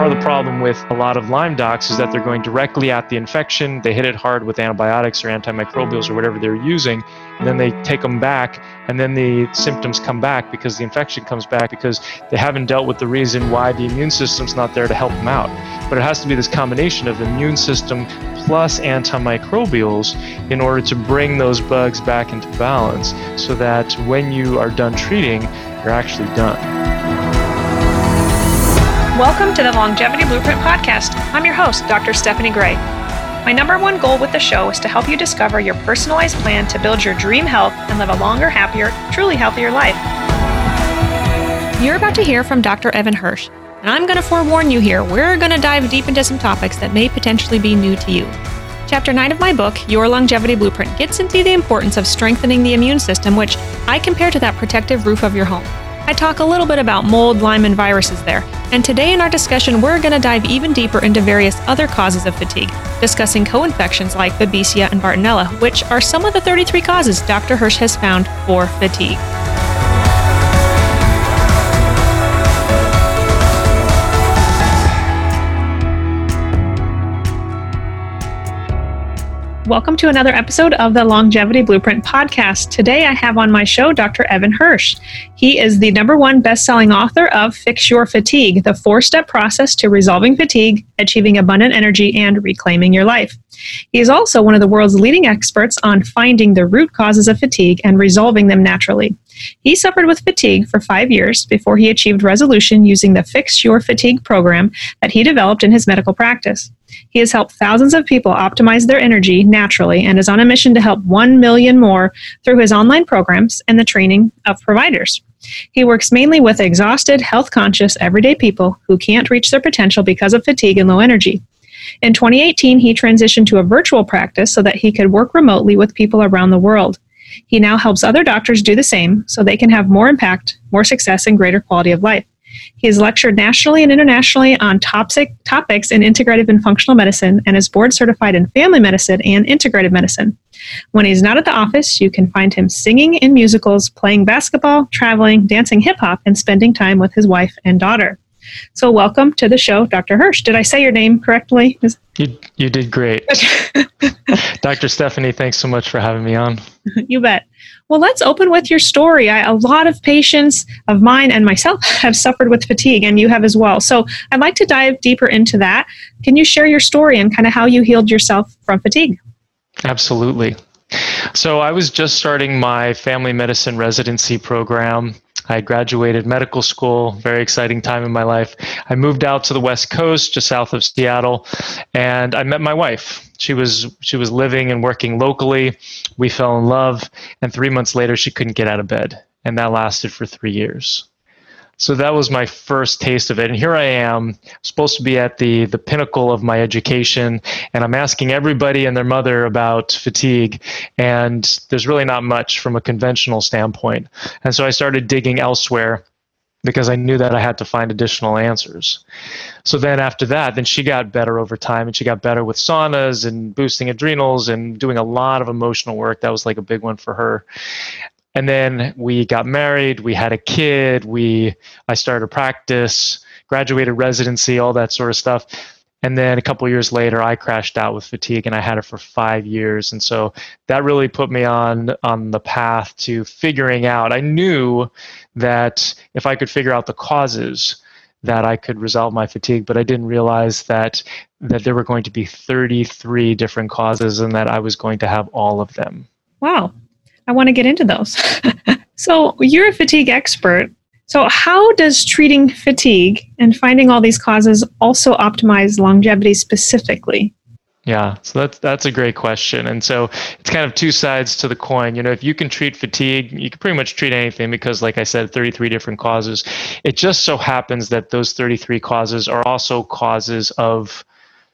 Part of the problem with a lot of Lyme docs is that they're going directly at the infection. They hit it hard with antibiotics or antimicrobials or whatever they're using, and then they take them back, and then the symptoms come back because the infection comes back because they haven't dealt with the reason why the immune system's not there to help them out. But it has to be this combination of immune system plus antimicrobials in order to bring those bugs back into balance so that when you are done treating, you're actually done. Welcome to the Longevity Blueprint Podcast. I'm your host, Dr. Stephanie Gray. My number one goal with the show is to help you discover your personalized plan to build your dream health and live a longer, happier, truly healthier life. You're about to hear from Dr. Evan Hirsch, and I'm going to forewarn you here, we're going to dive deep into some topics that may potentially be new to you. Chapter 9 of my book, Your Longevity Blueprint, gets into the importance of strengthening the immune system, which I compare to that protective roof of your home. I talk a little bit about mold, Lyme, and viruses there. And today in our discussion, we're going to dive even deeper into various other causes of fatigue, discussing co-infections like Babesia and Bartonella, which are some of the 33 causes Dr. Hirsch has found for fatigue. Welcome to another episode of the Longevity Blueprint Podcast. Today I have on my show Dr. Evan Hirsch. He is the #1 best-selling author of Fix Your Fatigue, the 4-step process to resolving fatigue, achieving abundant energy, and reclaiming your life. He is also one of the world's leading experts on finding the root causes of fatigue and resolving them naturally. He suffered with fatigue for 5 years before he achieved resolution using the Fix Your Fatigue program that he developed in his medical practice. He has helped thousands of people optimize their energy naturally and is on a mission to help 1 million more through his online programs and the training of providers. He works mainly with exhausted, health-conscious, everyday people who can't reach their potential because of fatigue and low energy. In 2018, he transitioned to a virtual practice so that he could work remotely with people around the world. He now helps other doctors do the same so they can have more impact, more success, and greater quality of life. He has lectured nationally and internationally on topics in integrative and functional medicine and is board certified in family medicine and integrative medicine. When he's not at the office, you can find him singing in musicals, playing basketball, traveling, dancing hip-hop, and spending time with his wife and daughter. So welcome to the show, Dr. Hirsch. Did I say your name correctly? You did great. Dr. Stephanie, thanks so much for having me on. You bet. Well, let's open with your story. A lot of patients of mine and myself have suffered with fatigue, and you have as well. So I'd like to dive deeper into that. Can you share your story and kind of how you healed yourself from fatigue? Absolutely. So I was just starting my family medicine residency program. I graduated medical school, very exciting time in my life. I moved out to the West Coast, just south of Seattle, and I met my wife. She was living and working locally. We fell in love, and 3 months later, she couldn't get out of bed, and that lasted for 3 years. So that was my first taste of it. And here I am, supposed to be at the pinnacle of my education, and I'm asking everybody and their mother about fatigue, and there's really not much from a conventional standpoint. And so I started digging elsewhere because I knew that I had to find additional answers. So then after that, then she got better over time, and she got better with saunas and boosting adrenals and doing a lot of emotional work. That was like a big one for her. And then we got married, we had a kid, I started a practice, graduated residency, all that sort of stuff. And then a couple of years later, I crashed out with fatigue, and I had it for 5 years. And so that really put me on the path to figuring out. I knew that if I could figure out the causes, that I could resolve my fatigue, but I didn't realize that there were going to be 33 different causes and that I was going to have all of them. Wow. I want to get into those. So you're a fatigue expert. So how does treating fatigue and finding all these causes also optimize longevity specifically? Yeah, so that's a great question. And so it's kind of two sides to the coin. You know, if you can treat fatigue, you can pretty much treat anything because, like I said, 33 different causes. It just so happens that those 33 causes are also causes of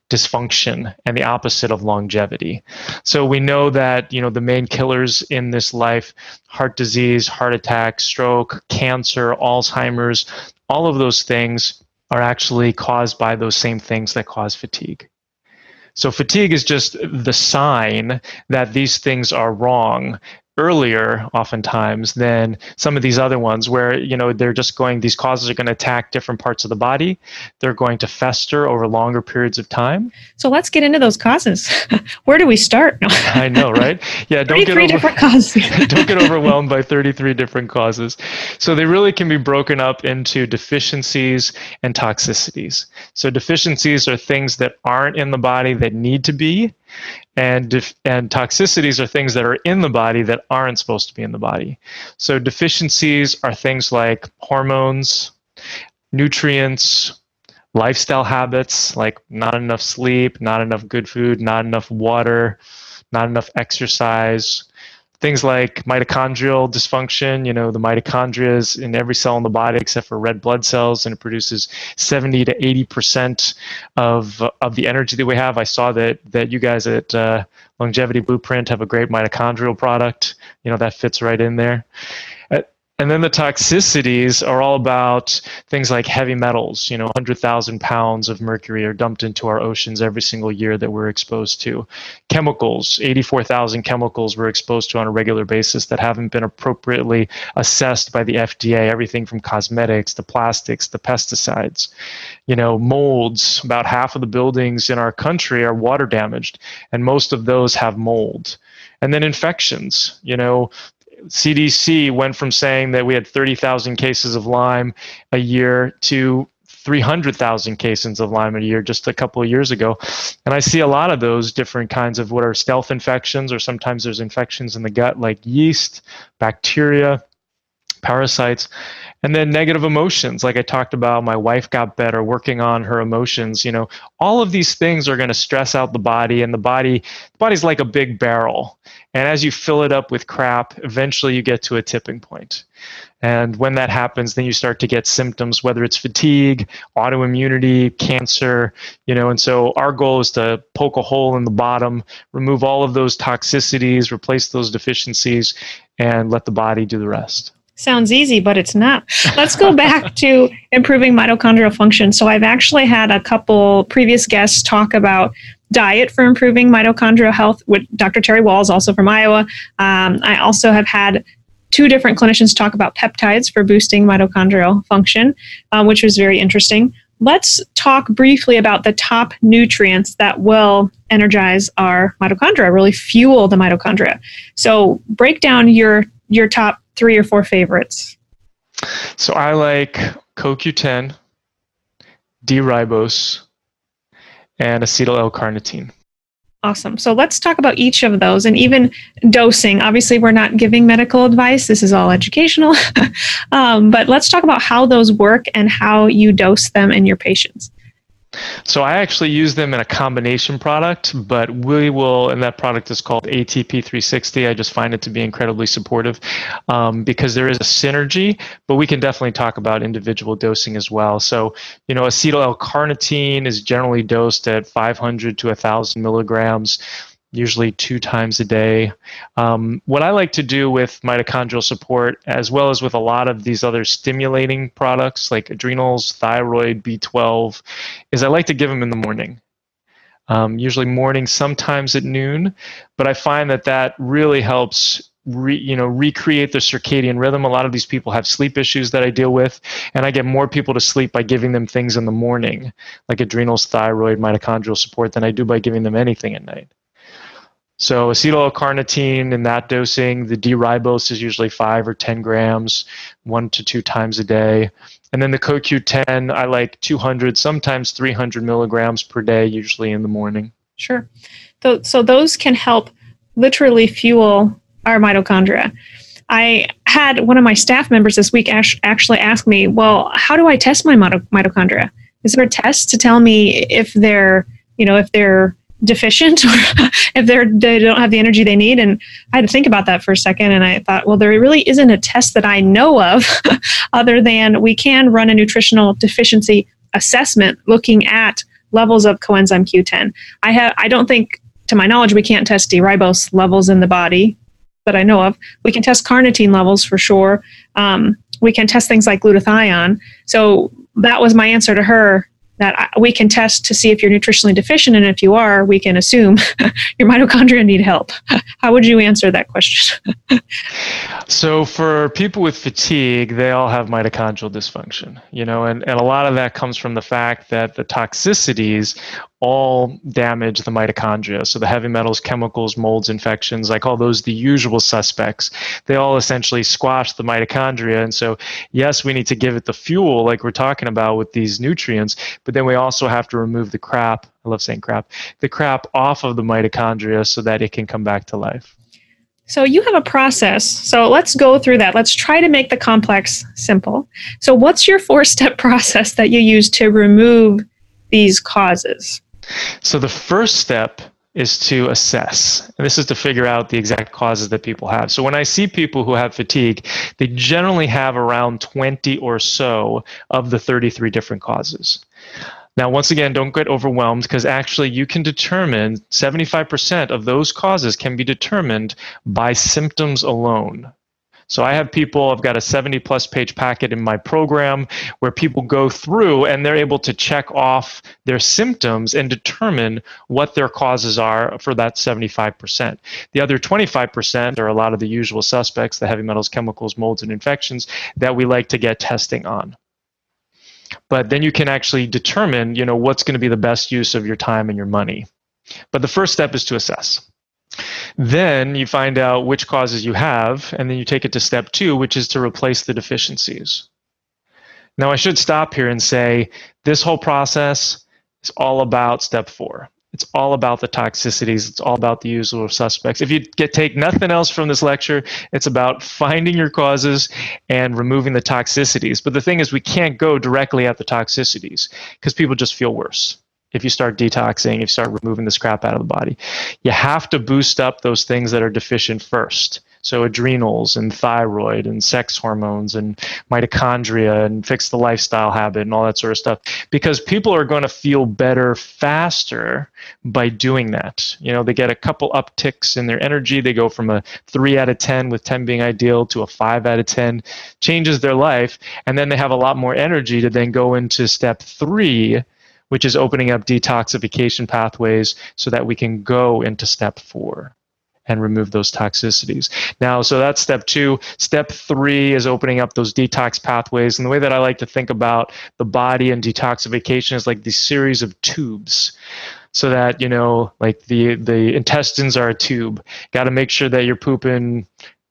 dysfunction and the opposite of longevity. So we know that, you know, the main killers in this life, heart disease, heart attack, stroke, cancer, Alzheimer's, all of those things are actually caused by those same things that cause fatigue. So fatigue is just the sign that these things are wrong earlier oftentimes than some of these other ones where, you know, they're just going, these causes are going to attack different parts of the body. They're going to fester over longer periods of time. So let's get into those causes. Where do we start? I know, right? Yeah, don't get overwhelmed by 33 different causes. So they really can be broken up into deficiencies and toxicities. So deficiencies are things that aren't in the body that need to be. And toxicities are things that are in the body that aren't supposed to be in the body. So deficiencies are things like hormones, nutrients, lifestyle habits, like not enough sleep, not enough good food, not enough water, not enough exercise. Things like mitochondrial dysfunction, you know, the mitochondria is in every cell in the body except for red blood cells, and it produces 70 to 80% of the energy that we have. I saw that you guys at Longevity Blueprint have a great mitochondrial product, you know, that fits right in there. And then the toxicities are all about things like heavy metals, you know, 100,000 pounds of mercury are dumped into our oceans every single year that we're exposed to. Chemicals, 84,000 chemicals we're exposed to on a regular basis that haven't been appropriately assessed by the FDA, everything from cosmetics to plastics to pesticides. You know, molds, about half of the buildings in our country are water damaged, and most of those have mold. And then infections, you know, CDC went from saying that we had 30,000 cases of Lyme a year to 300,000 cases of Lyme a year just a couple of years ago. And I see a lot of those different kinds of what are stealth infections, or sometimes there's infections in the gut like yeast, bacteria, parasites, and then negative emotions. Like I talked about, my wife got better, working on her emotions. You know, all of these things are going to stress out the body, and the body's like a big barrel. And as you fill it up with crap, eventually you get to a tipping point. And when that happens, then you start to get symptoms, whether it's fatigue, autoimmunity, cancer, you know. And so our goal is to poke a hole in the bottom, remove all of those toxicities, replace those deficiencies, and let the body do the rest. Sounds easy, but it's not. Let's go back to improving mitochondrial function. So I've actually had a couple previous guests talk about diet for improving mitochondrial health with Dr. Terry Walls, also from Iowa. I also have had two different clinicians talk about peptides for boosting mitochondrial function, which was very interesting. Let's talk briefly about the top nutrients that will energize our mitochondria, really fuel the mitochondria. So break down your top 3 or 4 favorites. So I like CoQ10, D-ribose, and acetyl L-carnitine. Awesome. So let's talk about each of those and even dosing. Obviously, we're not giving medical advice. This is all educational. But let's talk about how those work and how you dose them in your patients. So I actually use them in a combination product, but we will, and that product is called ATP-360. I just find it to be incredibly supportive because there is a synergy, but we can definitely talk about individual dosing as well. So, you know, acetyl L-carnitine is generally dosed at 500 to 1,000 milligrams, usually 2 times a day. What I like to do with mitochondrial support, as well as with a lot of these other stimulating products like adrenals, thyroid, B12, is I like to give them in the morning. Usually morning, sometimes at noon, but I find that really helps recreate the circadian rhythm. A lot of these people have sleep issues that I deal with, and I get more people to sleep by giving them things in the morning, like adrenals, thyroid, mitochondrial support, than I do by giving them anything at night. So acetyl L-carnitine in that dosing, the D-ribose is usually 5 or 10 grams, 1 to 2 times a day. And then the CoQ10, I like 200, sometimes 300 milligrams per day, usually in the morning. Sure. So those can help literally fuel our mitochondria. I had one of my staff members this week actually ask me, well, how do I test my mitochondria? Is there a test to tell me if they're deficient, or if they don't have the energy they need? And I had to think about that for a second, and I thought, well, there really isn't a test that I know of other than we can run a nutritional deficiency assessment looking at levels of coenzyme Q10. I don't think, to my knowledge, we can't test D-ribose levels in the body that I know of. We can test carnitine levels for sure. We can test things like glutathione. So that was my answer to her that we can test to see if you're nutritionally deficient, and if you are, we can assume your mitochondria need help. How would you answer that question? So for people with fatigue, they all have mitochondrial dysfunction, you know, and a lot of that comes from the fact that the toxicities all damage the mitochondria. So the heavy metals, chemicals, molds, infections, I call those the usual suspects. They all essentially squash the mitochondria. And so, yes, we need to give it the fuel like we're talking about with these nutrients, but then we also have to remove the crap, I love saying crap, the crap off of the mitochondria so that it can come back to life. So you have a process. So let's go through that. Let's try to make the complex simple. So what's your four-step process that you use to remove these causes? So the first step is to assess. And this is to figure out the exact causes that people have. So when I see people who have fatigue, they generally have around 20 or so of the 33 different causes. Now, once again, don't get overwhelmed, because actually you can determine 75% of those causes can be determined by symptoms alone. So I have people, I've got a 70-plus page packet in my program where people go through and they're able to check off their symptoms and determine what their causes are for that 75%. The other 25% are a lot of the usual suspects, the heavy metals, chemicals, molds, and infections that we like to get testing on. But then you can actually determine, you know, what's going to be the best use of your time and your money. But the first step is to assess. Then you find out which causes you have, and then you take it to step two, which is to replace the deficiencies. Now, I should stop here and say this whole process is all about step four. It's all about the toxicities. It's all about the usual suspects. If you take nothing else from this lecture, it's about finding your causes and removing the toxicities. But the thing is, we can't go directly at the toxicities because people just feel worse. If you start detoxing, if you start removing the crap out of the body, you have to boost up those things that are deficient first. So adrenals and thyroid and sex hormones and mitochondria, and fix the lifestyle habit and all that sort of stuff, because people are going to feel better faster by doing that. You know, they get a couple upticks in their energy. They go from a 3 out of 10 with 10 being ideal to a 5 out of 10, changes their life. And then they have a lot more energy to then go into step three, which is opening up detoxification pathways so that we can go into step four and remove those toxicities. Now, so that's step two. Step three is opening up those detox pathways. And the way that I like to think about the body and detoxification is like this series of tubes. So that, you know, like the intestines are a tube. Got to make sure that you're pooping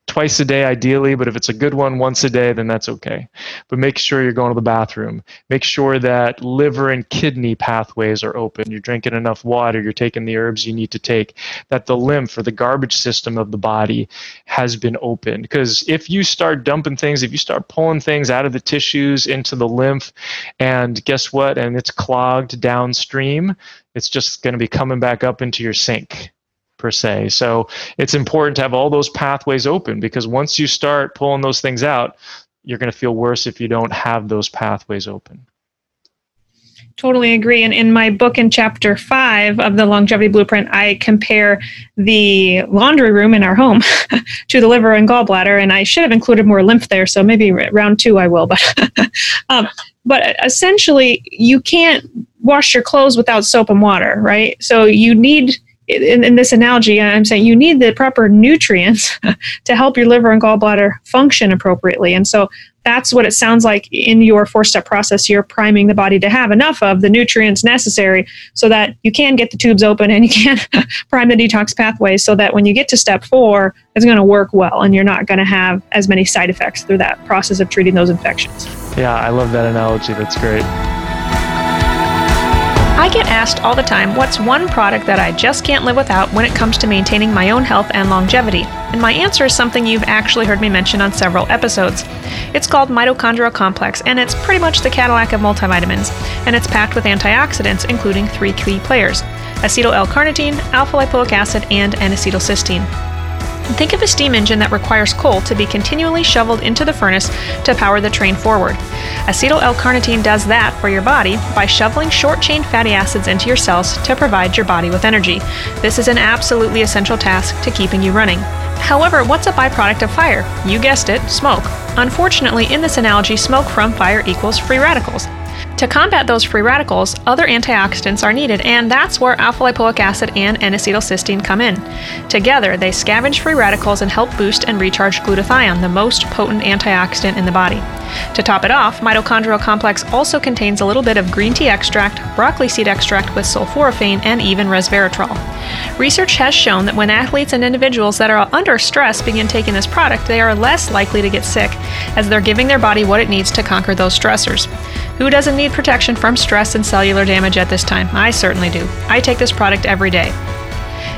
twice a day, ideally, but if it's a good one, once a day, then that's okay. But make sure you're going to the bathroom. Make sure that liver and kidney pathways are open. You're drinking enough water. You're taking the herbs you need to take. That the lymph or the garbage system of the body has been opened. Because if you start dumping things, if you start pulling things out of the tissues into the lymph, and guess what? And it's clogged downstream, it's just going to be coming back up into your sink, per se. So it's important to have all those pathways open, because once you start pulling those things out, you're going to feel worse if you don't have those pathways open. Totally agree. And in my book, in chapter 5 of the Longevity Blueprint, I compare the laundry room in our home to the liver and gallbladder. And I should have included more lymph there. So maybe round 2 I will. But essentially, you can't wash your clothes without soap and water, right? So you need, in this analogy, I'm saying you need the proper nutrients to help your liver and gallbladder function appropriately. And so that's what it sounds like in your four-step process. You're priming the body to have enough of the nutrients necessary so that you can get the tubes open and you can prime the detox pathways so that when you get to step 4, it's going to work well and you're not going to have as many side effects through that process of treating those infections. Yeah, I love that analogy. That's great. I get asked all the time, what's one product that I just can't live without when it comes to maintaining my own health and longevity? And my answer is something you've actually heard me mention on several episodes. It's called Mitochondrial Complex, and it's pretty much the Cadillac of multivitamins, and it's packed with antioxidants, including 3 key players: acetyl L-carnitine, alpha-lipoic acid, and N-acetylcysteine. Think of a steam engine that requires coal to be continually shoveled into the furnace to power the train forward. Acetyl L-carnitine does that for your body by shoveling short-chain fatty acids into your cells to provide your body with energy. This is an absolutely essential task to keeping you running. However, what's a byproduct of fire? You guessed it, smoke. Unfortunately, in this analogy, smoke from fire equals free radicals. To combat those free radicals, other antioxidants are needed, and that's where alpha-lipoic acid and N-acetylcysteine come in. Together, they scavenge free radicals and help boost and recharge glutathione, the most potent antioxidant in the body. To top it off, mitochondrial complex also contains a little bit of green tea extract, broccoli seed extract with sulforaphane, and even resveratrol. Research has shown that when athletes and individuals that are under stress begin taking this product, they are less likely to get sick, as they're giving their body what it needs to conquer those stressors. Who doesn't need protection from stress and cellular damage at this time? I certainly do. I take this product every day.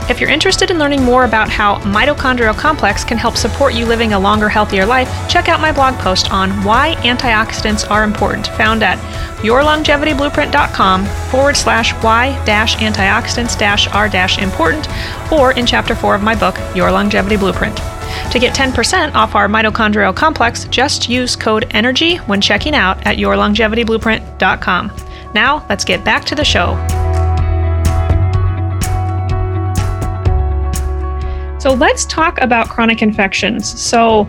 If you're interested in learning more about how mitochondrial complex can help support you living a longer, healthier life, check out my blog post on why antioxidants are important, found at yourlongevityblueprint.com/why-antioxidants-are-important, or in Chapter 4 of my book, Your Longevity Blueprint. To get 10% off our mitochondrial complex, just use code ENERGY when checking out at YourLongevityBlueprint.com. Now, let's get back to the show. So let's talk about chronic infections. So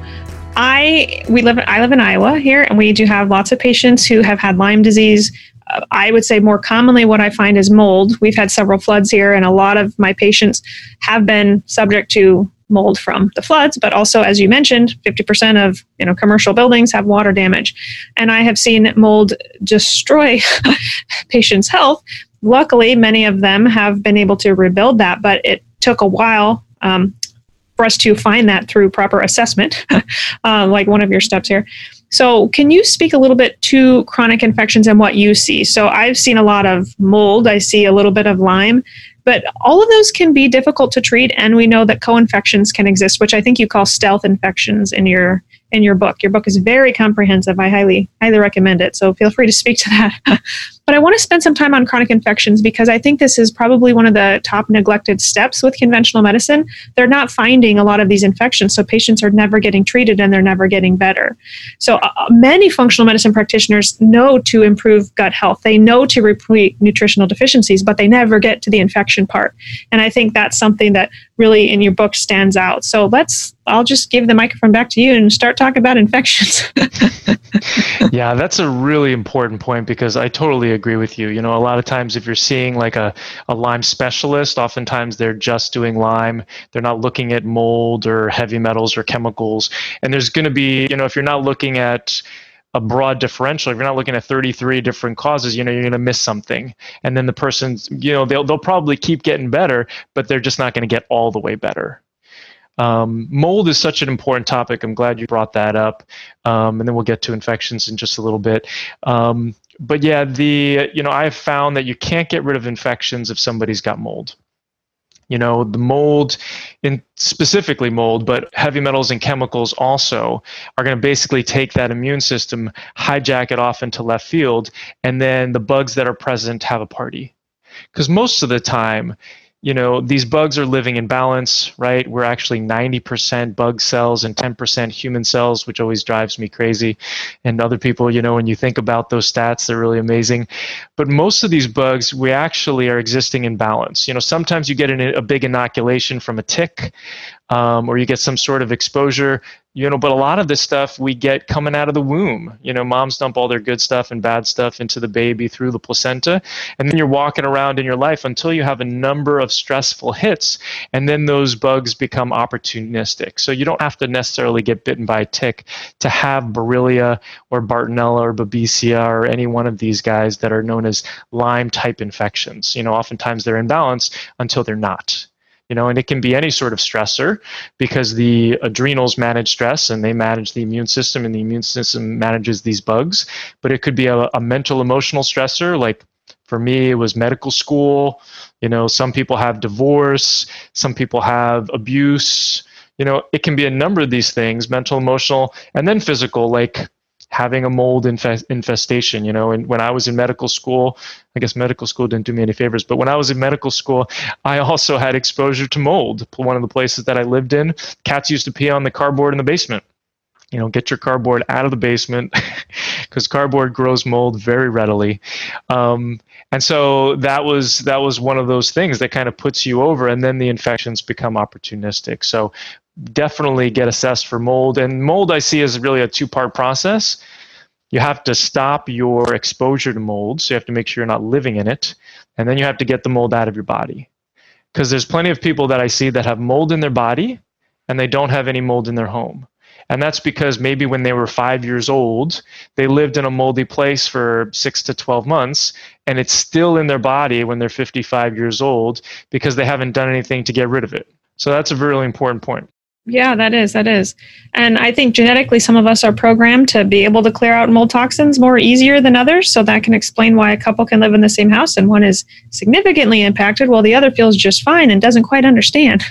I live in Iowa here, and we do have lots of patients who have had Lyme disease. I would say more commonly what I find is mold. We've had several floods here, and a lot of my patients have been subject to mold from the floods, but also, as you mentioned, 50% of commercial buildings have water damage. And I have seen mold destroy patients' health. Luckily, many of them have been able to rebuild that, but it took a while for us to find that through proper assessment, like one of your steps here. So can you speak a little bit to chronic infections and what you see? So I've seen a lot of mold. I see a little bit of Lyme. But all of those can be difficult to treat, and we know that co-infections can exist, which I think you call stealth infections in your book. Your book is very comprehensive. I highly recommend it, so feel free to speak to that. But I want to spend some time on chronic infections because I think this is probably one of the top neglected steps with conventional medicine. They're not finding a lot of these infections, so patients are never getting treated and they're never getting better. So many functional medicine practitioners know to improve gut health. They know to replete nutritional deficiencies, but they never get to the infection part. And I think that's something that really in your book stands out. So I'll just give the microphone back to you and start talking about infections. Yeah, that's a really important point because I totally agree with you. A lot of times if you're seeing like a Lyme specialist, oftentimes they're just doing Lyme. They're not looking at mold or heavy metals or chemicals. And there's going to be, if you're not looking at a broad differential, if you're not looking at 33 different causes, you're going to miss something. And then the person's, they'll probably keep getting better, but they're just not going to get all the way better. Mold is such an important topic. I'm glad you brought that up. And then we'll get to infections in just a little bit. But yeah, I've found that you can't get rid of infections if somebody's got mold. The mold, specifically mold, but heavy metals and chemicals also are going to basically take that immune system, hijack it off into left field, and then the bugs that are present have a party. Because most of the time, these bugs are living in balance, right? We're actually 90% bug cells and 10% human cells, which always drives me crazy. And other people, when you think about those stats, they're really amazing. But most of these bugs, we actually are existing in balance. Sometimes you get a big inoculation from a tick, or you get some sort of exposure, but a lot of this stuff we get coming out of the womb. Moms dump all their good stuff and bad stuff into the baby through the placenta. And then you're walking around in your life until you have a number of stressful hits. And then those bugs become opportunistic. So you don't have to necessarily get bitten by a tick to have Borrelia or Bartonella or Babesia or any one of these guys that are known as Lyme type infections. Oftentimes they're in balance until they're not. And it can be any sort of stressor because the adrenals manage stress and they manage the immune system and the immune system manages these bugs. But it could be a mental, emotional stressor. Like for me, it was medical school. Some people have divorce, some people have abuse. It can be a number of these things, mental, emotional, and then physical, like having a mold infestation, and when I was in medical school, I guess medical school didn't do me any favors, but when I was in medical school, I also had exposure to mold. One of the places that I lived in, cats used to pee on the cardboard in the basement. Get your cardboard out of the basement because cardboard grows mold very readily. And so that was one of those things that kind of puts you over, and then the infections become opportunistic. So definitely get assessed for mold. And mold I see is really a two-part process. You have to stop your exposure to mold, so you have to make sure you're not living in it, and then you have to get the mold out of your body. Because there's plenty of people that I see that have mold in their body, and they don't have any mold in their home. And that's because maybe when they were 5 years old, they lived in a moldy place for 6 to 12 months, and it's still in their body when they're 55 years old because they haven't done anything to get rid of it. So that's a really important point. Yeah, that is. And I think genetically, some of us are programmed to be able to clear out mold toxins more easier than others. So that can explain why a couple can live in the same house and one is significantly impacted while the other feels just fine and doesn't quite understand,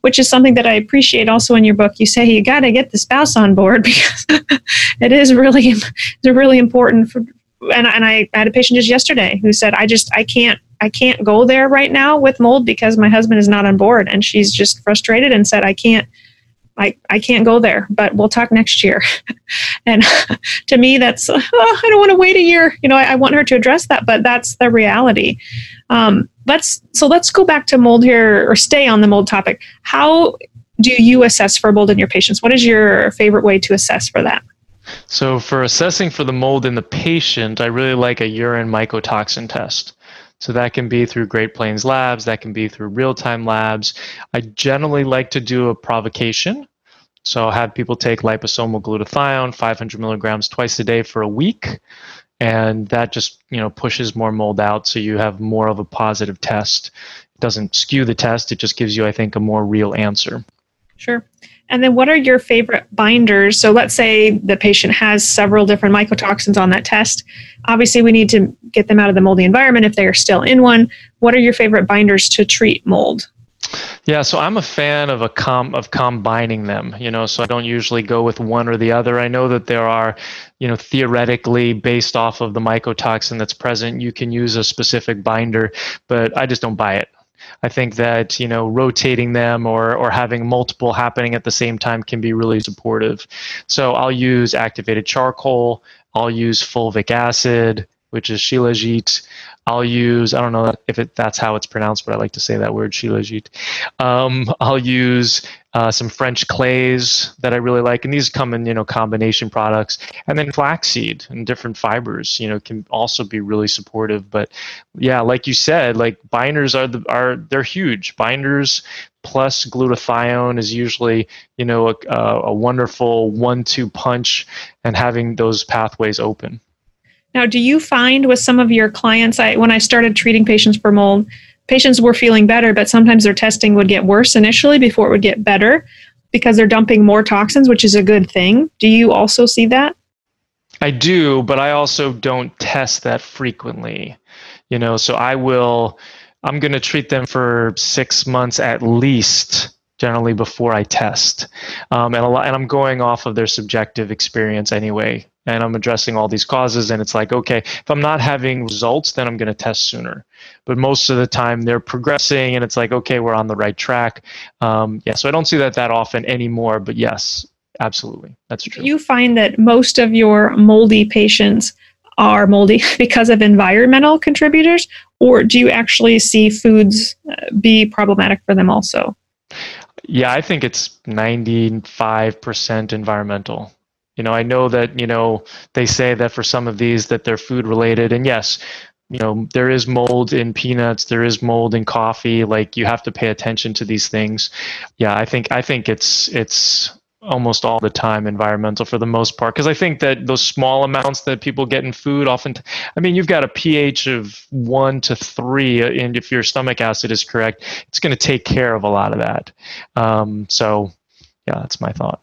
which is something that I appreciate also in your book. You say you got to get the spouse on board because it is really important. And I had a patient just yesterday who said, I can't go there right now with mold because my husband is not on board. And she's just frustrated and said, I can't go there, but we'll talk next year. And to me, that's, I don't want to wait a year. You know, I want her to address that, but that's the reality. Let's go back to mold here, or stay on the mold topic. How do you assess for mold in your patients? What is your favorite way to assess for that? So for assessing for the mold in the patient, I really like a urine mycotoxin test. So that can be through Great Plains Labs, that can be through Real-Time Labs. I generally like to do a provocation. So I'll have people take liposomal glutathione, 500 milligrams twice a day for a week. And that just, pushes more mold out. So you have more of a positive test. It doesn't skew the test. It just gives you, I think, a more real answer. Sure. And then what are your favorite binders? So let's say the patient has several different mycotoxins on that test. Obviously, we need to get them out of the moldy environment if they are still in one. What are your favorite binders to treat mold? Yeah, so I'm a fan of combining them, so I don't usually go with one or the other. I know that there are, theoretically, based off of the mycotoxin that's present, you can use a specific binder, but I just don't buy it. I think that, rotating them or having multiple happening at the same time can be really supportive. So I'll use activated charcoal. I'll use fulvic acid, which is shilajit. I'll use, I don't know if that's how it's pronounced, but I like to say that word, shilajit. I'll use some French clays that I really like. And these come in, combination products. And then flaxseed and different fibers, can also be really supportive. But yeah, like you said, binders they're huge. Binders plus glutathione is usually, a wonderful 1-2 punch, and having those pathways open. Now, do you find with some of your clients, when I started treating patients for mold, patients were feeling better, but sometimes their testing would get worse initially before it would get better because they're dumping more toxins, which is a good thing. Do you also see that? I do, but I also don't test that frequently. So I'm going to treat them for 6 months at least, generally, before I test. And I'm going off of their subjective experience anyway. And I'm addressing all these causes, and it's okay, if I'm not having results, then I'm going to test sooner. But most of the time, they're progressing, and it's okay, we're on the right track. So I don't see that often anymore, but yes, absolutely, that's true. Do you find that most of your moldy patients are moldy because of environmental contributors, or do you actually see foods be problematic for them also? Yeah, I think it's 95% environmental. I know that, they say that for some of these that they're food related. And yes, there is mold in peanuts, there is mold in coffee. You have to pay attention to these things. Yeah, I think it's almost all the time environmental for the most part. Because I think that those small amounts that people get in food often, you've got a pH of 1 to 3. And if your stomach acid is correct, it's going to take care of a lot of that. Yeah, that's my thought.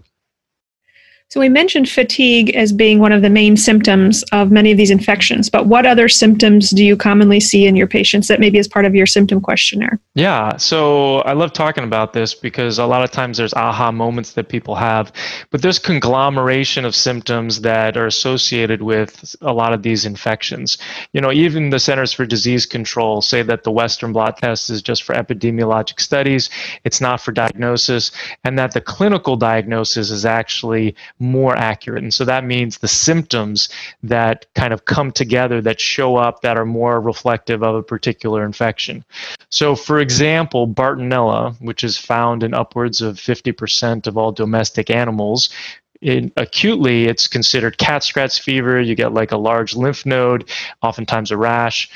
So we mentioned fatigue as being one of the main symptoms of many of these infections, but what other symptoms do you commonly see in your patients that maybe is part of your symptom questionnaire? Yeah, so I love talking about this because a lot of times there's aha moments that people have, but there's conglomeration of symptoms that are associated with a lot of these infections. Even the Centers for Disease Control say that the Western blot test is just for epidemiologic studies, it's not for diagnosis, and that the clinical diagnosis is actually more accurate. And so that means the symptoms that kind of come together, that show up, that are more reflective of a particular infection. So for example, Bartonella, which is found in upwards of 50% of all domestic animals, Acutely, it's considered cat scratch fever. You get like a large lymph node, oftentimes a rash.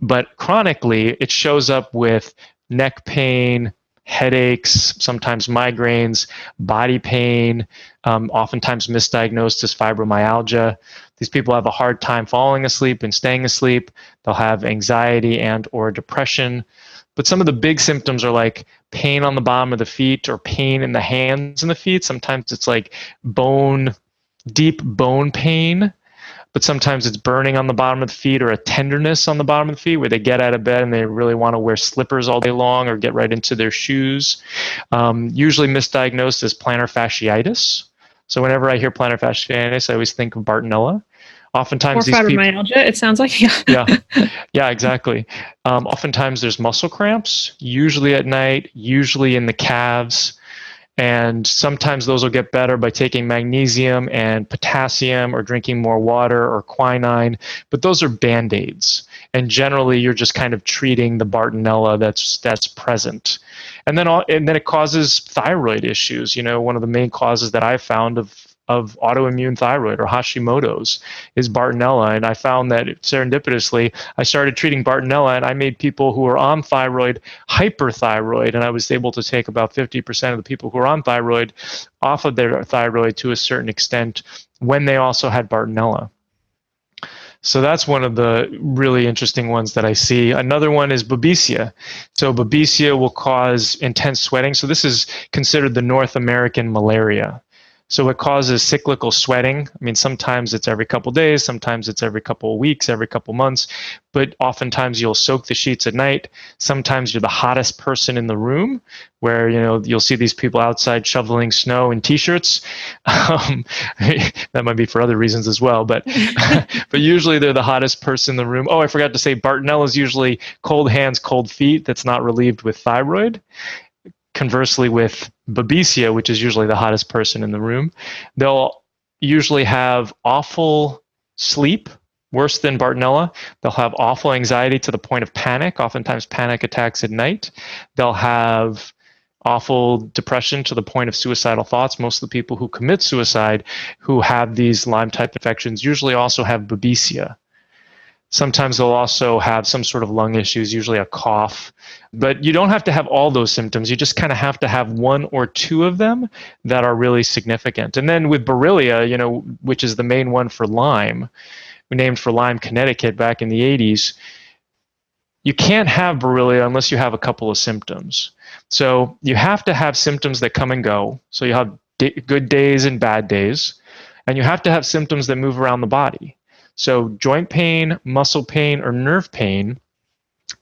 But chronically, it shows up with neck pain, headaches, sometimes migraines, body pain, oftentimes misdiagnosed as fibromyalgia. These people have a hard time falling asleep and staying asleep. They'll have anxiety and or depression. But some of the big symptoms are like pain on the bottom of the feet or pain in the hands and the feet. Sometimes it's like bone, deep bone pain. But sometimes it's burning on the bottom of the feet or a tenderness on the bottom of the feet where they get out of bed and they really want to wear slippers all day long or get right into their shoes. Usually misdiagnosed as plantar fasciitis. So whenever I hear plantar fasciitis, I always think of Bartonella. Oftentimes, or fibromyalgia, it sounds like. Yeah, exactly. Oftentimes, there's muscle cramps, usually at night, usually in the calves. And sometimes those will get better by taking magnesium and potassium or drinking more water or quinine. But those are Band-Aids. And generally, you're just kind of treating the Bartonella that's present. And then it causes thyroid issues. You know, one of the main causes that I found of autoimmune thyroid or Hashimoto's is Bartonella. And I found that serendipitously, I started treating Bartonella and I made people who were on thyroid hyperthyroid. And I was able to take about 50% of the people who were on thyroid off of their thyroid to a certain extent when they also had Bartonella. So that's one of the really interesting ones that I see. Another one is Babesia. So Babesia will cause intense sweating. So this is considered the North American malaria. So it causes cyclical sweating. I mean, sometimes it's every couple of days, sometimes it's every couple of weeks, every couple of months, but oftentimes you'll soak the sheets at night. Sometimes you're the hottest person in the room where, you know, you'll see these people outside shoveling snow in t-shirts. That might be for other reasons as well, but, but usually they're the hottest person in the room. Oh, I forgot to say Bartonella is usually cold hands, cold feet. That's not relieved with thyroid. Conversely, with Babesia, which is usually the hottest person in the room, they'll usually have awful sleep, worse than Bartonella. They'll have awful anxiety to the point of panic, oftentimes panic attacks at night. They'll have awful depression to the point of suicidal thoughts. Most of the people who commit suicide who have these Lyme-type infections usually also have Babesia. Sometimes they'll also have some sort of lung issues, usually a cough. But you don't have to have all those symptoms. You just kind of have to have one or two of them that are really significant. And then with Borrelia, you know, which is the main one for Lyme, named for Lyme, Connecticut back in the 80s, you can't have Borrelia unless you have a couple of symptoms. So you have to have symptoms that come and go. So you have good days and bad days. And you have to have symptoms that move around the body. So joint pain, muscle pain, or nerve pain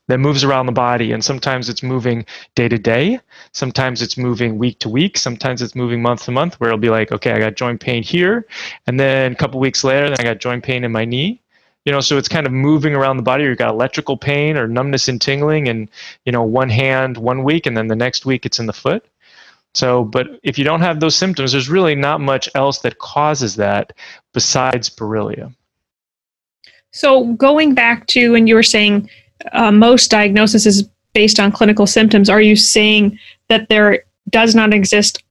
that moves around the body. And sometimes it's moving day to day. Sometimes it's moving week to week. Sometimes it's moving month to month where it'll be like, okay, I got joint pain here. And then a couple weeks later, then I got joint pain in my knee. You know, so it's kind of moving around the body. You've got electrical pain or numbness and tingling and, you know, one hand one week and then the next week it's in the foot. So, but if you don't have those symptoms, there's really not much else that causes that besides Borrelia. So going back to, and you were saying most diagnosis is based on clinical symptoms, are you saying that there does not exist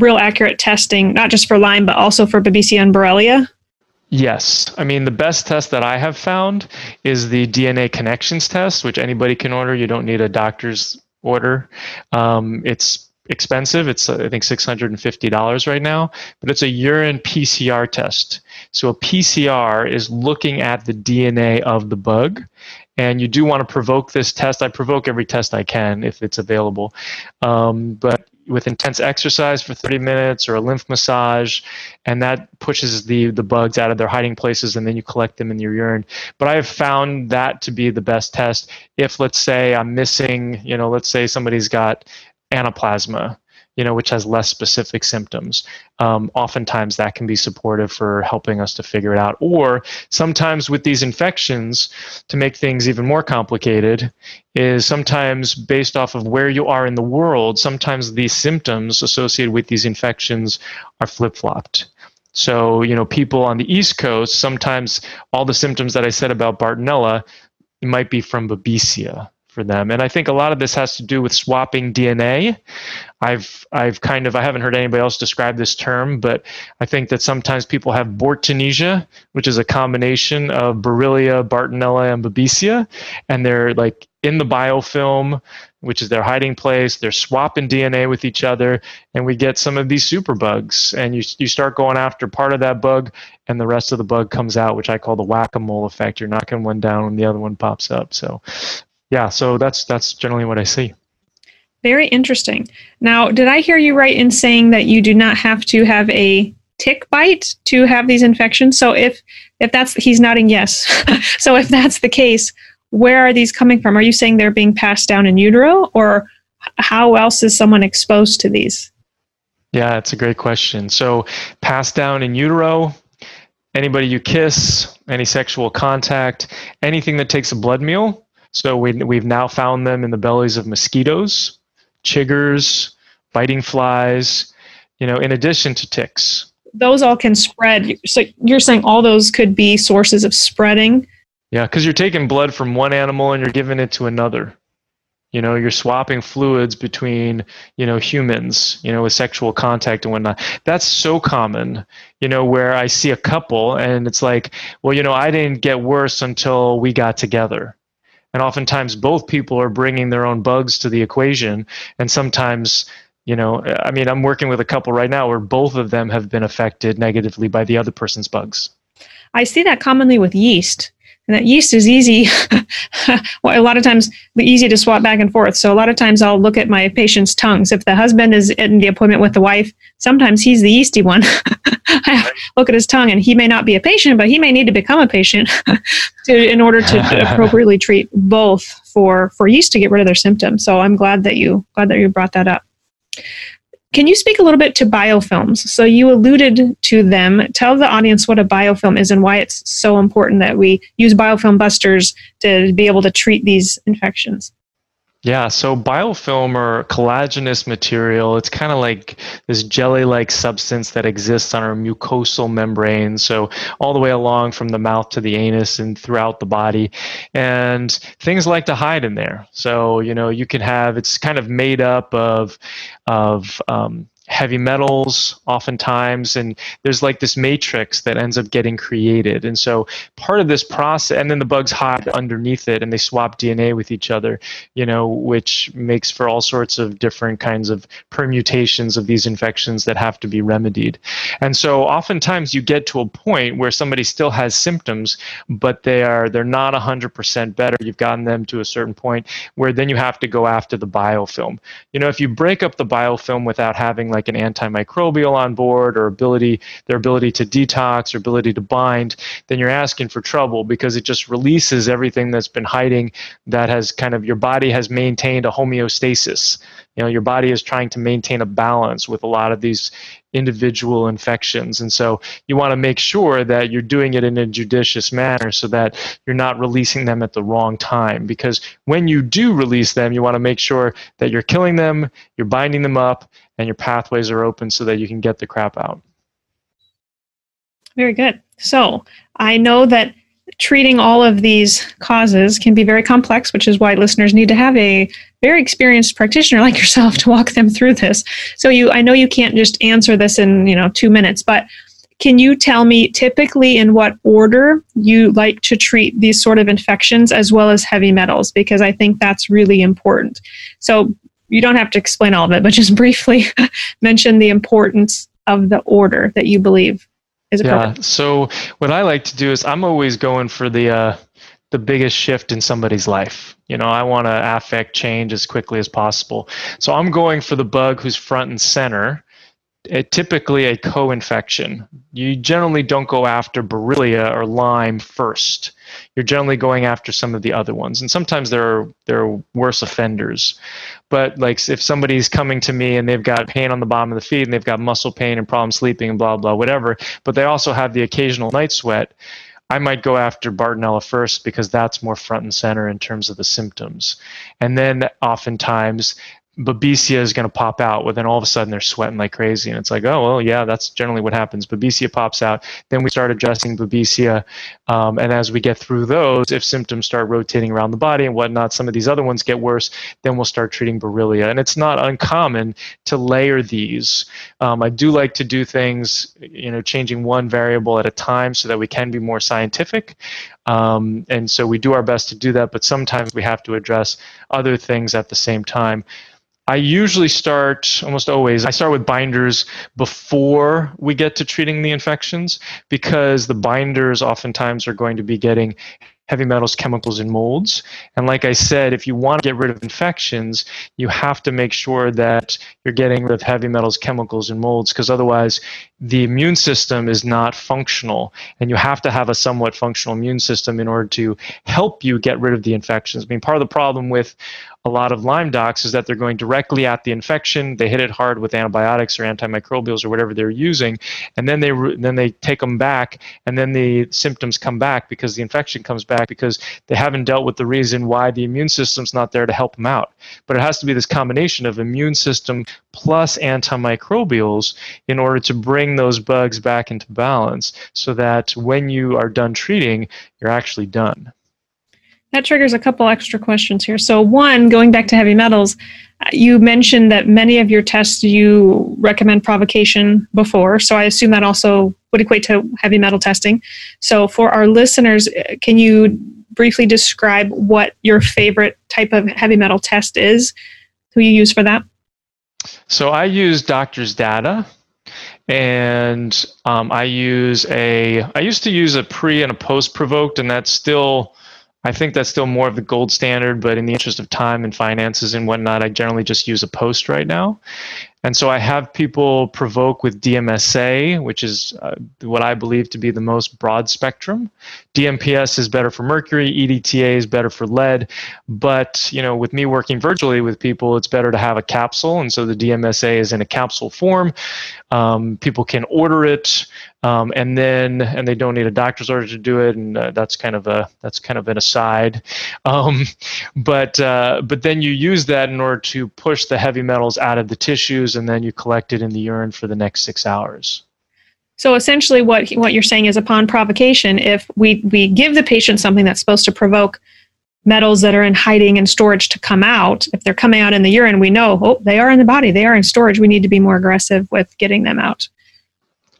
real accurate testing, not just for Lyme, but also for Babesia and Borrelia? Yes. I mean, the best test that I have found is the DNA Connections test, which anybody can order. You don't need a doctor's order. It's expensive. It's, I think, $650 right now, but it's a urine PCR test. So a PCR is looking at the DNA of the bug, and you do want to provoke this test. I provoke every test I can if it's available, but with intense exercise for 30 minutes or a lymph massage, and that pushes the bugs out of their hiding places, and then you collect them in your urine. But I have found that to be the best test if, let's say, I'm missing, you know, let's say somebody's got anaplasma, you know, which has less specific symptoms. Oftentimes that can be supportive for helping us to figure it out. Or sometimes with these infections, to make things even more complicated, is sometimes based off of where you are in the world, sometimes these symptoms associated with these infections are flip-flopped. So, you know, people on the East Coast, sometimes all the symptoms that I said about Bartonella might be from Babesia, for them. And I think a lot of this has to do with swapping DNA. I haven't heard anybody else describe this term, but I think that sometimes people have Bortonesia, which is a combination of Borrelia, Bartonella, and Babesia, and they're like in the biofilm, which is their hiding place. They're swapping DNA with each other, and we get some of these superbugs. And you start going after part of that bug, and the rest of the bug comes out, which I call the whack-a-mole effect. You're knocking one down when the other one pops up. So, yeah, so that's generally what I see. Very interesting. Now, did I hear you right in saying that you do not have to have a tick bite to have these infections? So if that's, he's nodding yes. So if that's the case, where are these coming from? Are you saying they're being passed down in utero, or how else is someone exposed to these? Yeah, that's a great question. So passed down in utero, anybody you kiss, any sexual contact, anything that takes a blood meal. So we've now found them in the bellies of mosquitoes, chiggers, biting flies, in addition to ticks. Those all can spread. So you're saying all those could be sources of spreading? Yeah, because you're taking blood from one animal and you're giving it to another. You're swapping fluids between, humans, with sexual contact and whatnot. That's so common, where I see a couple and it's like, well, I didn't get worse until we got together. And oftentimes both people are bringing their own bugs to the equation. And sometimes, I'm working with a couple right now where both of them have been affected negatively by the other person's bugs. I see that commonly with yeast. And that yeast is easy, well, a lot of times easy to swap back and forth. So a lot of times I'll look at my patient's tongues. If the husband is in the appointment with the wife, sometimes he's the yeasty one. I look at his tongue, and he may not be a patient, but he may need to become a patient in order to appropriately treat both for yeast to get rid of their symptoms. So I'm glad that you brought that up. Can you speak a little bit to biofilms? So you alluded to them. Tell the audience what a biofilm is and why it's so important that we use biofilm busters to be able to treat these infections. Yeah, so biofilm or collagenous material, it's kind of like this jelly-like substance that exists on our mucosal membrane, so all the way along from the mouth to the anus and throughout the body. And things like to hide in there. So, you can have, it's kind of made up of heavy metals oftentimes, and there's like this matrix that ends up getting created. And so part of this process, and then the bugs hide underneath it and they swap DNA with each other, which makes for all sorts of different kinds of permutations of these infections that have to be remedied. And so oftentimes you get to a point where somebody still has symptoms, but they're not 100% better. You've gotten them to a certain point where then you have to go after the biofilm. If you break up the biofilm without having like an antimicrobial on board or their ability to detox or ability to bind, then you're asking for trouble, because it just releases everything that's been hiding that has kind of, your body has maintained a homeostasis. Your body is trying to maintain a balance with a lot of these individual infections. And so you want to make sure that you're doing it in a judicious manner so that you're not releasing them at the wrong time. Because when you do release them, you want to make sure that you're killing them, you're binding them up, and your pathways are open so that you can get the crap out. Very good. So I know that treating all of these causes can be very complex, which is why listeners need to have a very experienced practitioner like yourself to walk them through this. So I know you can't just answer this in 2 minutes, but can you tell me typically in what order you like to treat these sort of infections as well as heavy metals? Because I think that's really important. So you don't have to explain all of it, but just briefly mention the importance of the order that you believe. Yeah. So what I like to do is I'm always going for the biggest shift in somebody's life. I want to affect change as quickly as possible. So I'm going for the bug who's front and center. Typically a co-infection. You generally don't go after Borrelia or Lyme first. You're generally going after some of the other ones. And sometimes there are worse offenders. But like if somebody's coming to me and they've got pain on the bottom of the feet and they've got muscle pain and problem sleeping and blah, blah, whatever, but they also have the occasional night sweat, I might go after Bartonella first because that's more front and center in terms of the symptoms. And then oftentimes Babesia is going to pop out. Well, then all of a sudden they're sweating like crazy. And it's like, oh, well, yeah, that's generally what happens. Babesia pops out. Then we start addressing Babesia. And as we get through those, if symptoms start rotating around the body and whatnot, some of these other ones get worse, then we'll start treating Borrelia. And it's not uncommon to layer these. I do like to do things, changing one variable at a time so that we can be more scientific. And so we do our best to do that, but sometimes we have to address other things at the same time. I usually start, almost always, I start with binders before we get to treating the infections, because the binders oftentimes are going to be getting heavy metals, chemicals, and molds. And like I said, if you want to get rid of infections, you have to make sure that you're getting rid of heavy metals, chemicals, and molds, because otherwise the immune system is not functional. And you have to have a somewhat functional immune system in order to help you get rid of the infections. I mean, part of the problem with a lot of Lyme docs is that they're going directly at the infection. They hit it hard with antibiotics or antimicrobials or whatever they're using, and then they take them back, and then the symptoms come back because the infection comes back because they haven't dealt with the reason why the immune system's not there to help them out. But it has to be this combination of immune system plus antimicrobials in order to bring those bugs back into balance so that when you are done treating, you're actually done. That triggers a couple extra questions here. So one, going back to heavy metals, you mentioned that many of your tests you recommend provocation before. So I assume that also would equate to heavy metal testing. So for our listeners, can you briefly describe what your favorite type of heavy metal test is, who you use for that? So I use Doctor's Data. And I used to use a pre and a post provoked, and that's still... I think that's still more of the gold standard, but in the interest of time and finances and whatnot, I generally just use a post right now. And so I have people provoke with DMSA, which is what I believe to be the most broad spectrum. DMPS is better for mercury, EDTA is better for lead, but with me working virtually with people, it's better to have a capsule, and so the DMSA is in a capsule form. People can order it, and they don't need a doctor's order to do it, and that's kind of an aside. But then you use that in order to push the heavy metals out of the tissues, and then you collect it in the urine for the next 6 hours. So essentially what you're saying is, upon provocation, if we give the patient something that's supposed to provoke metals that are in hiding and storage to come out, if they're coming out in the urine, we know, oh, they are in the body, they are in storage, we need to be more aggressive with getting them out.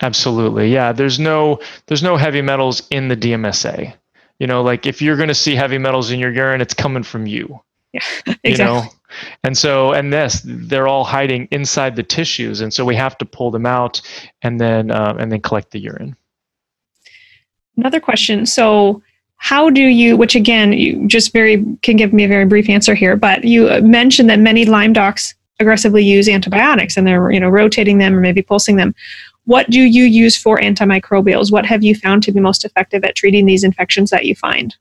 Absolutely. Yeah, there's no heavy metals in the DMSA. Like if you're going to see heavy metals in your urine, it's coming from you. Yeah, exactly. They're all hiding inside the tissues, and so we have to pull them out and then collect the urine. Another question. So how do you, which again, you just can give me a very brief answer here, but you mentioned that many Lyme docs aggressively use antibiotics, and they're rotating them or maybe pulsing them. What do you use for antimicrobials? What have you found to be most effective at treating these infections that you find?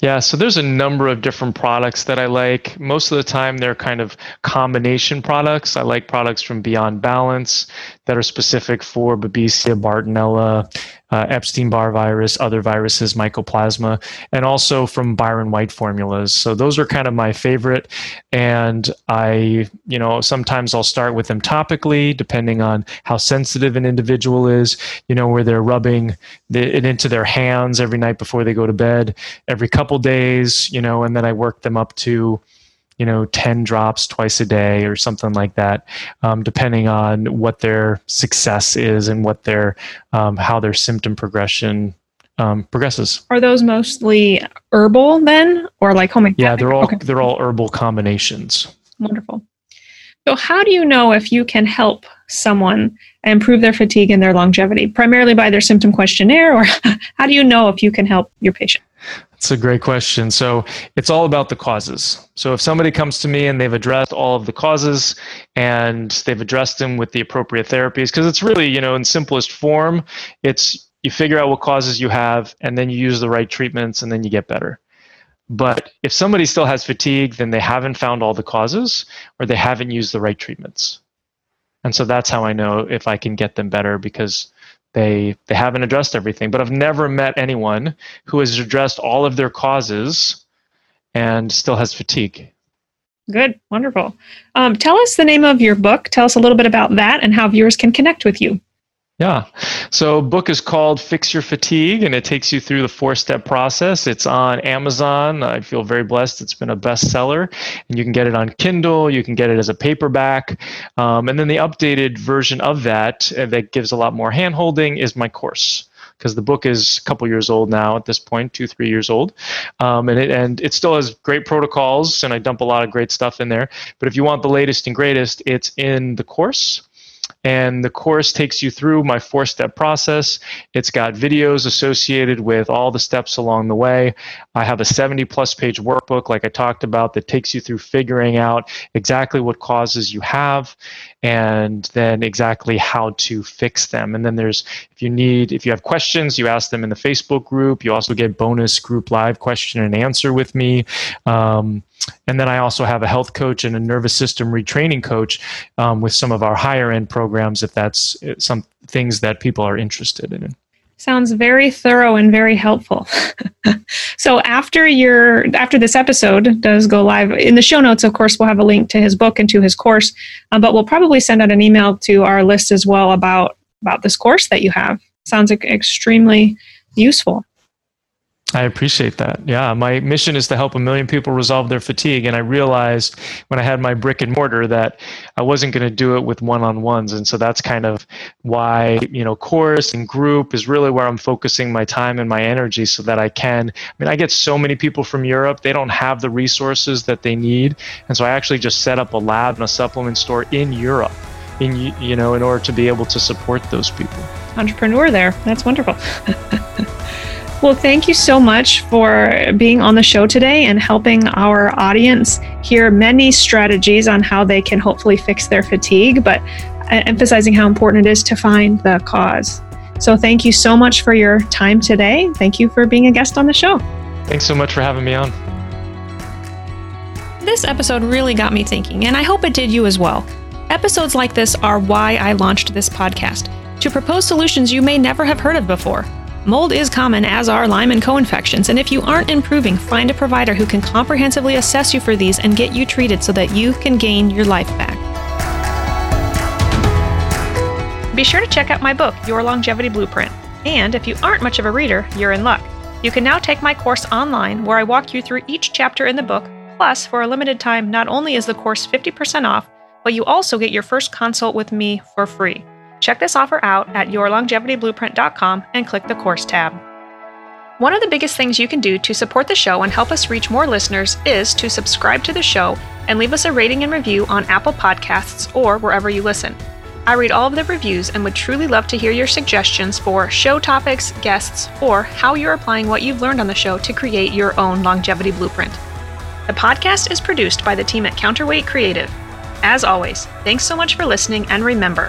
Yeah, so there's a number of different products that I like. Most of the time, they're kind of combination products. I like products from Beyond Balance that are specific for Babesia, Bartonella, Epstein Barr virus, other viruses, mycoplasma, and also from Byron White formulas. So those are kind of my favorite. And I, sometimes I'll start with them topically, depending on how sensitive an individual is, where they're rubbing it into their hands every night before they go to bed, every couple days, and then I work them up to 10 drops twice a day or something like that, depending on what their success is and what their how their symptom progression progresses. Are those mostly herbal then, or like homeopathic? Yeah, they're all herbal combinations. Wonderful. So how do you know if you can help someone improve their fatigue and their longevity, primarily by their symptom questionnaire, or how do you know if you can help your patient? That's a great question. So it's all about the causes. So if somebody comes to me and they've addressed all of the causes and they've addressed them with the appropriate therapies, because it's really, in simplest form, it's you figure out what causes you have, and then you use the right treatments, and then you get better. But if somebody still has fatigue, then they haven't found all the causes, or they haven't used the right treatments. And so that's how I know if I can get them better, because they haven't addressed everything. But I've never met anyone who has addressed all of their causes and still has fatigue. Good. Wonderful. Tell us the name of your book. Tell us a little bit about that and how viewers can connect with you. Yeah. So book is called Fix Your Fatigue, and it takes you through the 4-step process. It's on Amazon. I feel very blessed. It's been a bestseller, and you can get it on Kindle. You can get it as a paperback. And then the updated version of that, that gives a lot more handholding, is my course, because the book is a couple years old now at this point, 2-3 years old. And it still has great protocols, and I dump a lot of great stuff in there. But if you want the latest and greatest, it's in the course. And the course takes you through my 4-step process. It's got videos associated with all the steps along the way. I have a 70-plus page workbook, like I talked about, that takes you through figuring out exactly what causes you have and then exactly how to fix them. And then there's, if you have questions, you ask them in the Facebook group. You also get bonus group live question and answer with me. And then I also have a health coach and a nervous system retraining coach with some of our higher end programs, if that's some things that people are interested in. Sounds very thorough and very helpful. So after this episode does go live, in the show notes, of course, we'll have a link to his book and to his course, but we'll probably send out an email to our list as well about this course that you have. Sounds extremely useful. I appreciate that. Yeah, my mission is to help 1 million people resolve their fatigue. And I realized when I had my brick and mortar that I wasn't going to do it with one-on-ones. And so that's kind of why, course and group is really where I'm focusing my time and my energy, so that I get so many people from Europe. They don't have the resources that they need. And so I actually just set up a lab and a supplement store in Europe, in order to be able to support those people. Entrepreneur there. That's wonderful. Well, thank you so much for being on the show today and helping our audience hear many strategies on how they can hopefully fix their fatigue, but emphasizing how important it is to find the cause. So thank you so much for your time today. Thank you for being a guest on the show. Thanks so much for having me on. This episode really got me thinking, and I hope it did you as well. Episodes like this are why I launched this podcast, to propose solutions you may never have heard of before. Mold is common, as are Lyme and co-infections, and if you aren't improving, find a provider who can comprehensively assess you for these and get you treated so that you can gain your life back. Be sure to check out my book, Your Longevity Blueprint. And if you aren't much of a reader, you're in luck. You can now take my course online, where I walk you through each chapter in the book. Plus, for a limited time, not only is the course 50% off, but you also get your first consult with me for free. Check this offer out at YourLongevityBlueprint.com and click the course tab. One of the biggest things you can do to support the show and help us reach more listeners is to subscribe to the show and leave us a rating and review on Apple Podcasts or wherever you listen. I read all of the reviews and would truly love to hear your suggestions for show topics, guests, or how you're applying what you've learned on the show to create your own longevity blueprint. The podcast is produced by the team at Counterweight Creative. As always, thanks so much for listening, and remember,